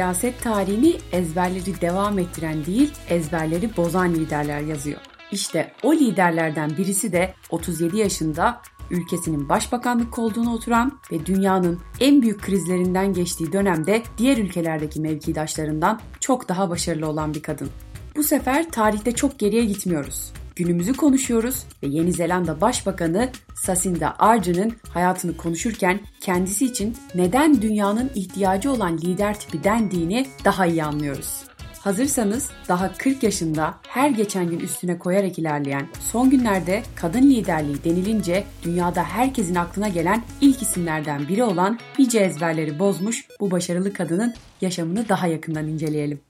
siyaset tarihini ezberleri devam ettiren değil, ezberleri bozan liderler yazıyor. İşte o liderlerden birisi de 37 yaşında ülkesinin başbakanlık koltuğuna oturan ve dünyanın en büyük krizlerinden geçtiği dönemde diğer ülkelerdeki mevkidaşlarından çok daha başarılı olan bir kadın. Bu sefer tarihte çok geriye gitmiyoruz. Günümüzü konuşuyoruz ve Yeni Zelanda Başbakanı Jacinda Ardern'ın hayatını konuşurken kendisi için neden dünyanın ihtiyacı olan lider tipi dendiğini daha iyi anlıyoruz. Hazırsanız daha 40 yaşında her geçen gün üstüne koyarak ilerleyen, son günlerde kadın liderliği denilince dünyada herkesin aklına gelen ilk isimlerden biri olan nice ezberleri bozmuş bu başarılı kadının yaşamını daha yakından inceleyelim.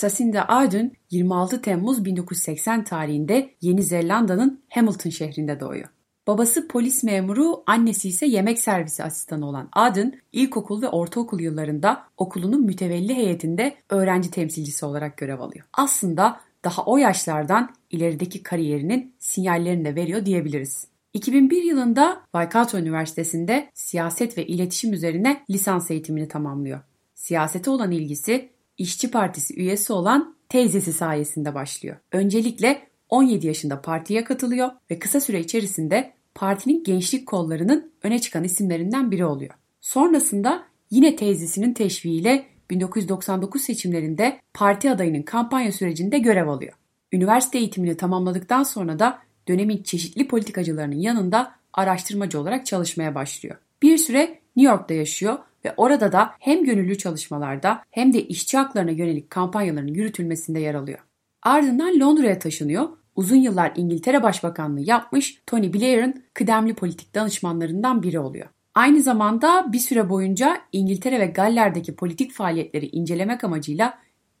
Jacinda Ardern 26 Temmuz 1980 tarihinde Yeni Zelanda'nın Hamilton şehrinde doğuyor. Babası polis memuru, annesi ise yemek servisi asistanı olan Ardern, ilkokul ve ortaokul yıllarında okulunun mütevelli heyetinde öğrenci temsilcisi olarak görev alıyor. Aslında daha o yaşlardan ilerideki kariyerinin sinyallerini de veriyor diyebiliriz. 2001 yılında Waikato Üniversitesi'nde siyaset ve iletişim üzerine lisans eğitimini tamamlıyor. Siyasete olan ilgisi, İşçi Partisi üyesi olan teyzesi sayesinde başlıyor. Öncelikle 17 yaşında partiye katılıyor ve kısa süre içerisinde partinin gençlik kollarının öne çıkan isimlerinden biri oluyor. Sonrasında yine teyzesinin teşviğiyle 1999 seçimlerinde parti adayının kampanya sürecinde görev alıyor. Üniversite eğitimini tamamladıktan sonra da dönemin çeşitli politikacılarının yanında araştırmacı olarak çalışmaya başlıyor. Bir süre New York'ta yaşıyor ve orada da hem gönüllü çalışmalarda hem de işçi haklarına yönelik kampanyaların yürütülmesinde yer alıyor. Ardından Londra'ya taşınıyor. Uzun yıllar İngiltere Başbakanlığı yapmış Tony Blair'ın kıdemli politik danışmanlarından biri oluyor. Aynı zamanda bir süre boyunca İngiltere ve Galler'deki politik faaliyetleri incelemek amacıyla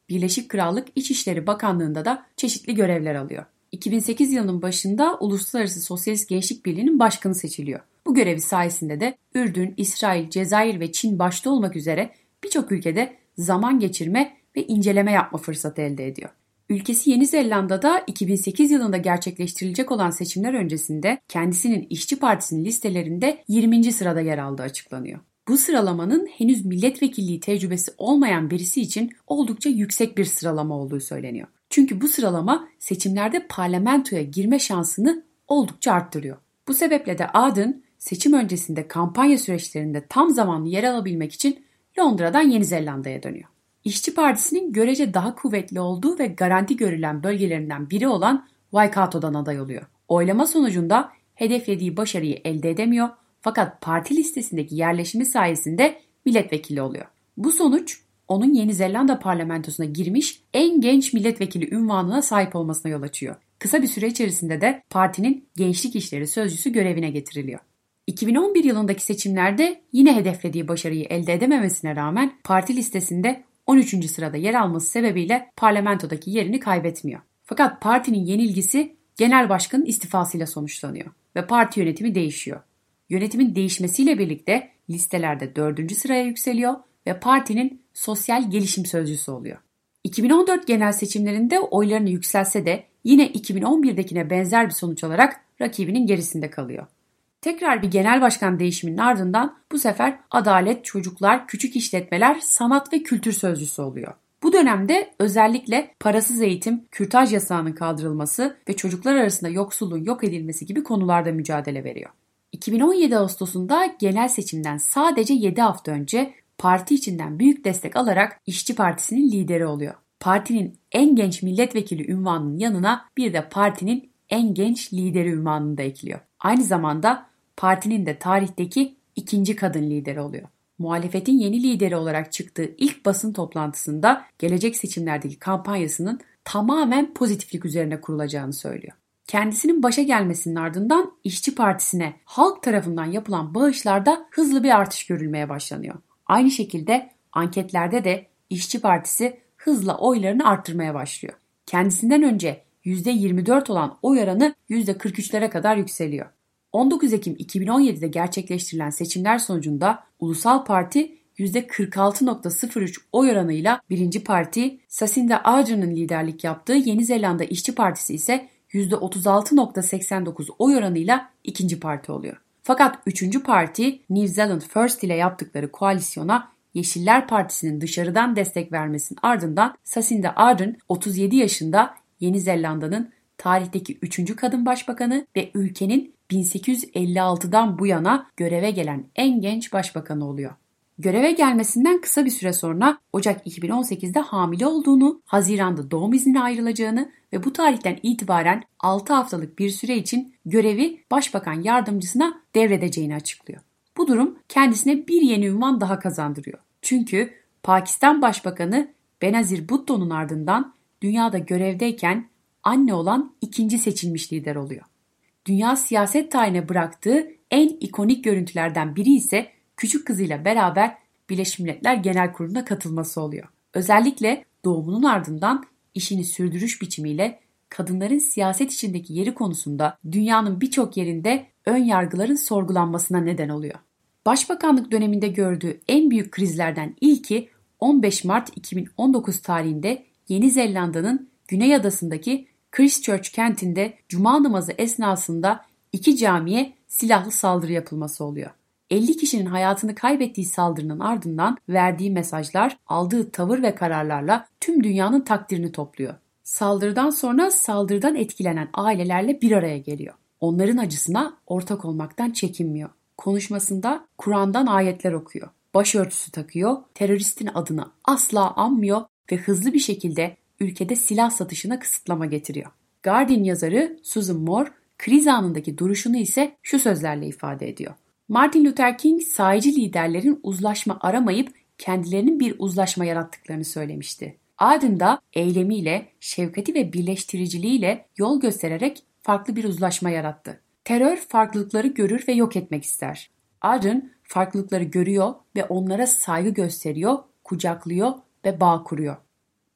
Birleşik Krallık İçişleri Bakanlığı'nda da çeşitli görevler alıyor. 2008 yılının başında Uluslararası Sosyalist Gençlik Birliği'nin başkanı seçiliyor. Bu görevi sayesinde de Ürdün, İsrail, Cezayir ve Çin başta olmak üzere birçok ülkede zaman geçirme ve inceleme yapma fırsatı elde ediyor. Ülkesi Yeni Zelanda'da 2008 yılında gerçekleştirilecek olan seçimler öncesinde kendisinin İşçi Partisi'nin listelerinde 20. sırada yer aldığı açıklanıyor. Bu sıralamanın henüz milletvekilliği tecrübesi olmayan birisi için oldukça yüksek bir sıralama olduğu söyleniyor. Çünkü bu sıralama seçimlerde parlamentoya girme şansını oldukça arttırıyor. Bu sebeple de Ardern seçim öncesinde kampanya süreçlerinde tam zamanlı yer alabilmek için Londra'dan Yeni Zelanda'ya dönüyor. İşçi Partisi'nin görece daha kuvvetli olduğu ve garanti görülen bölgelerinden biri olan Waikato'dan aday oluyor. Oylama sonucunda hedeflediği başarıyı elde edemiyor fakat parti listesindeki yerleşimi sayesinde milletvekili oluyor. Bu sonuç onun Yeni Zelanda parlamentosuna girmiş en genç milletvekili unvanına sahip olmasına yol açıyor. Kısa bir süre içerisinde de partinin gençlik işleri sözcüsü görevine getiriliyor. 2011 yılındaki seçimlerde yine hedeflediği başarıyı elde edememesine rağmen parti listesinde 13. sırada yer alması sebebiyle parlamentodaki yerini kaybetmiyor. Fakat partinin yenilgisi genel başkanın istifasıyla sonuçlanıyor ve parti yönetimi değişiyor. Yönetimin değişmesiyle birlikte listelerde 4. sıraya yükseliyor ve partinin sosyal gelişim sözcüsü oluyor. 2014 genel seçimlerinde oylarını yükselse de yine 2011'dekine benzer bir sonuç alarak rakibinin gerisinde kalıyor. Tekrar bir genel başkan değişiminin ardından bu sefer adalet, çocuklar, küçük işletmeler, sanat ve kültür sözcüsü oluyor. Bu dönemde özellikle parasız eğitim, kürtaj yasağının kaldırılması ve çocuklar arasında yoksulluğun yok edilmesi gibi konularda mücadele veriyor. 2017 Ağustos'unda genel seçimden sadece 7 hafta önce parti içinden büyük destek alarak İşçi Partisi'nin lideri oluyor. Partinin en genç milletvekili unvanının yanına bir de partinin en genç lideri unvanını da ekliyor. Aynı zamanda partinin de tarihteki ikinci kadın lideri oluyor. Muhalefetin yeni lideri olarak çıktığı ilk basın toplantısında gelecek seçimlerdeki kampanyasının tamamen pozitiflik üzerine kurulacağını söylüyor. Kendisinin başa gelmesinin ardından İşçi Partisi'ne halk tarafından yapılan bağışlarda hızlı bir artış görülmeye başlanıyor. Aynı şekilde anketlerde de İşçi Partisi hızla oylarını arttırmaya başlıyor. Kendisinden önce %24 olan oy oranı %43'lere kadar yükseliyor. 19 Ekim 2017'de gerçekleştirilen seçimler sonucunda Ulusal Parti %46.03 oy oranıyla birinci parti, Jacinda Ardern'ın liderlik yaptığı Yeni Zelanda İşçi Partisi ise %36.89 oy oranıyla ikinci parti oluyor. Fakat üçüncü parti New Zealand First ile yaptıkları koalisyona Yeşiller Partisi'nin dışarıdan destek vermesinin ardından Jacinda Ardern 37 yaşında Yeni Zelanda'nın tarihteki 3. kadın başbakanı ve ülkenin 1856'dan bu yana göreve gelen en genç başbakanı oluyor. Göreve gelmesinden kısa bir süre sonra Ocak 2018'de hamile olduğunu, Haziran'da doğum iznine ayrılacağını ve bu tarihten itibaren 6 haftalık bir süre için görevi başbakan yardımcısına devredeceğini açıklıyor. Bu durum kendisine bir yeni unvan daha kazandırıyor. Çünkü Pakistan Başbakanı Benazir Bhutto'nun ardından dünyada görevdeyken anne olan ikinci seçilmiş lider oluyor. Dünya siyaset tarihine bıraktığı en ikonik görüntülerden biri ise küçük kızıyla beraber Birleşmiş Milletler Genel Kurulu'na katılması oluyor. Özellikle doğumunun ardından işini sürdürüş biçimiyle kadınların siyaset içindeki yeri konusunda dünyanın birçok yerinde ön yargıların sorgulanmasına neden oluyor. Başbakanlık döneminde gördüğü en büyük krizlerden ilki 15 Mart 2019 tarihinde Yeni Zelanda'nın Güney Adası'ndaki Christchurch kentinde cuma namazı esnasında 2 camiye silahlı saldırı yapılması oluyor. 50 kişinin hayatını kaybettiği saldırının ardından verdiği mesajlar, aldığı tavır ve kararlarla tüm dünyanın takdirini topluyor. Saldırıdan sonra saldırıdan etkilenen ailelerle bir araya geliyor. Onların acısına ortak olmaktan çekinmiyor. Konuşmasında Kur'an'dan ayetler okuyor. Başörtüsü takıyor, teröristin adını asla anmıyor ve hızlı bir şekilde ülkede silah satışına kısıtlama getiriyor. Guardian yazarı Susan Moore, kriz anındaki duruşunu ise şu sözlerle ifade ediyor. Martin Luther King, sahici liderlerin uzlaşma aramayıp kendilerinin bir uzlaşma yarattıklarını söylemişti. Ardından da eylemiyle, şefkati ve birleştiriciliğiyle yol göstererek farklı bir uzlaşma yarattı. Terör farklılıkları görür ve yok etmek ister. Ardern farklılıkları görüyor ve onlara saygı gösteriyor, kucaklıyor ve bağ kuruyor.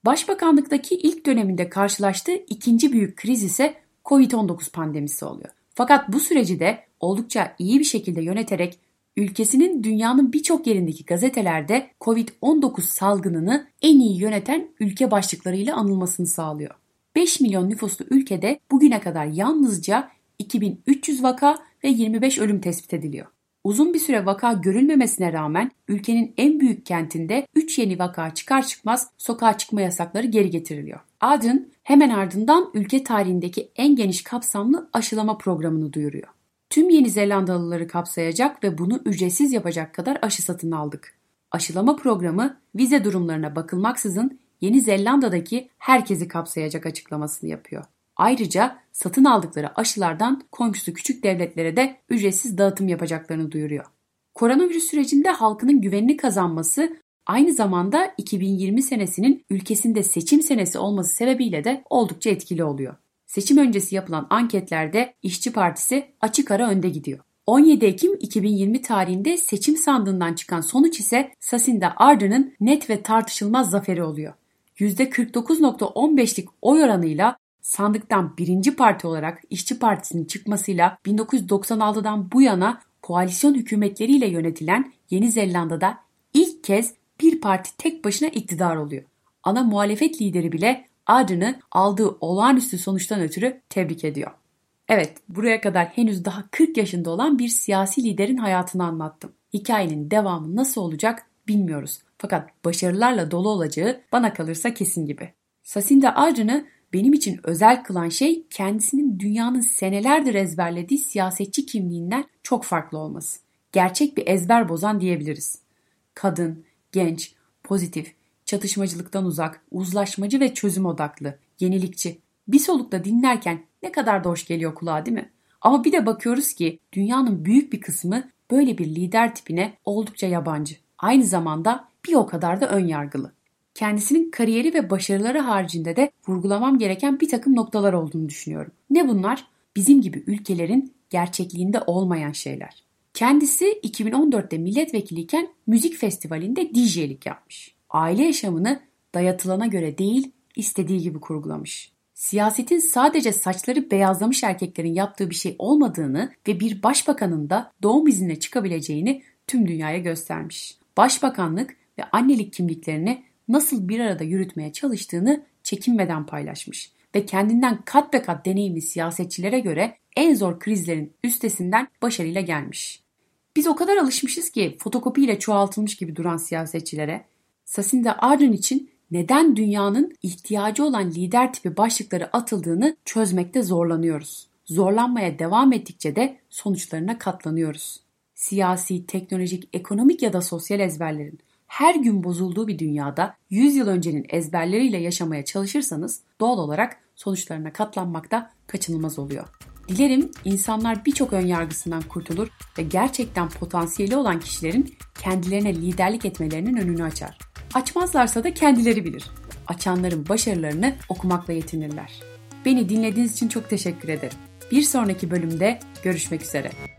Başbakanlıktaki ilk döneminde karşılaştığı ikinci büyük kriz ise COVID-19 pandemisi oluyor. Fakat bu süreci de oldukça iyi bir şekilde yöneterek ülkesinin dünyanın birçok yerindeki gazetelerde COVID-19 salgınını en iyi yöneten ülke başlıklarıyla anılmasını sağlıyor. 5 milyon nüfuslu ülkede bugüne kadar yalnızca 2300 vaka ve 25 ölüm tespit ediliyor. Uzun bir süre vaka görülmemesine rağmen ülkenin en büyük kentinde 3 yeni vaka çıkar çıkmaz sokağa çıkma yasakları geri getiriliyor. Ardern hemen ardından ülke tarihindeki en geniş kapsamlı aşılama programını duyuruyor. Tüm Yeni Zelandalıları kapsayacak ve bunu ücretsiz yapacak kadar aşı satın aldık. Aşılama programı vize durumlarına bakılmaksızın Yeni Zelanda'daki herkesi kapsayacak açıklamasını yapıyor. Ayrıca satın aldıkları aşılardan komşusu küçük devletlere de ücretsiz dağıtım yapacaklarını duyuruyor. Koronavirüs sürecinde halkının güvenini kazanması aynı zamanda 2020 senesinin ülkesinde seçim senesi olması sebebiyle de oldukça etkili oluyor. Seçim öncesi yapılan anketlerde İşçi Partisi açık ara önde gidiyor. 17 Ekim 2020 tarihinde seçim sandığından çıkan sonuç ise Jacinda Ardern'ın net ve tartışılmaz zaferi oluyor. %49.15'lik oy oranıyla sandıktan birinci parti olarak İşçi Partisi'nin çıkmasıyla 1996'dan bu yana koalisyon hükümetleriyle yönetilen Yeni Zelanda'da ilk kez bir parti tek başına iktidar oluyor. Ana muhalefet lideri bile Ardern'ı aldığı olağanüstü sonuçtan ötürü tebrik ediyor. Evet, buraya kadar henüz daha 40 yaşında olan bir siyasi liderin hayatını anlattım. Hikayenin devamı nasıl olacak bilmiyoruz. Fakat başarılarla dolu olacağı bana kalırsa kesin gibi. Jacinda Ardern'ı benim için özel kılan şey kendisinin dünyanın senelerdir ezberlediği siyasetçi kimliğinden çok farklı olması. Gerçek bir ezber bozan diyebiliriz. Kadın, genç, pozitif, çatışmacılıktan uzak, uzlaşmacı ve çözüm odaklı, yenilikçi. Bir solukta dinlerken ne kadar da hoş geliyor kulağa, değil mi? Ama bir de bakıyoruz ki dünyanın büyük bir kısmı böyle bir lider tipine oldukça yabancı. Aynı zamanda bir o kadar da ön yargılı. Kendisinin kariyeri ve başarıları haricinde de vurgulamam gereken bir takım noktalar olduğunu düşünüyorum. Ne bunlar? Bizim gibi ülkelerin gerçekliğinde olmayan şeyler. Kendisi 2014'te milletvekiliyken müzik festivalinde DJ'lik yapmış. Aile yaşamını dayatılana göre değil, istediği gibi kurgulamış. Siyasetin sadece saçları beyazlamış erkeklerin yaptığı bir şey olmadığını ve bir başbakanın da doğum iznine çıkabileceğini tüm dünyaya göstermiş. Başbakanlık ve annelik kimliklerini nasıl bir arada yürütmeye çalıştığını çekinmeden paylaşmış ve kendinden kat be kat deneyimli siyasetçilere göre en zor krizlerin üstesinden başarıyla gelmiş. Biz o kadar alışmışız ki fotokopiyle çoğaltılmış gibi duran siyasetçilere, Jacinda Ardern için neden dünyanın ihtiyacı olan lider tipi başlıkları atıldığını çözmekte zorlanıyoruz. Zorlanmaya devam ettikçe de sonuçlarına katlanıyoruz. Siyasi, teknolojik, ekonomik ya da sosyal ezberlerin her gün bozulduğu bir dünyada 100 yıl öncenin ezberleriyle yaşamaya çalışırsanız doğal olarak sonuçlarına katlanmakta kaçınılmaz oluyor. Dilerim insanlar birçok önyargısından kurtulur ve gerçekten potansiyeli olan kişilerin kendilerine liderlik etmelerinin önünü açar. Açmazlarsa da kendileri bilir. Açanların başarılarını okumakla yetinirler. Beni dinlediğiniz için çok teşekkür ederim. Bir sonraki bölümde görüşmek üzere.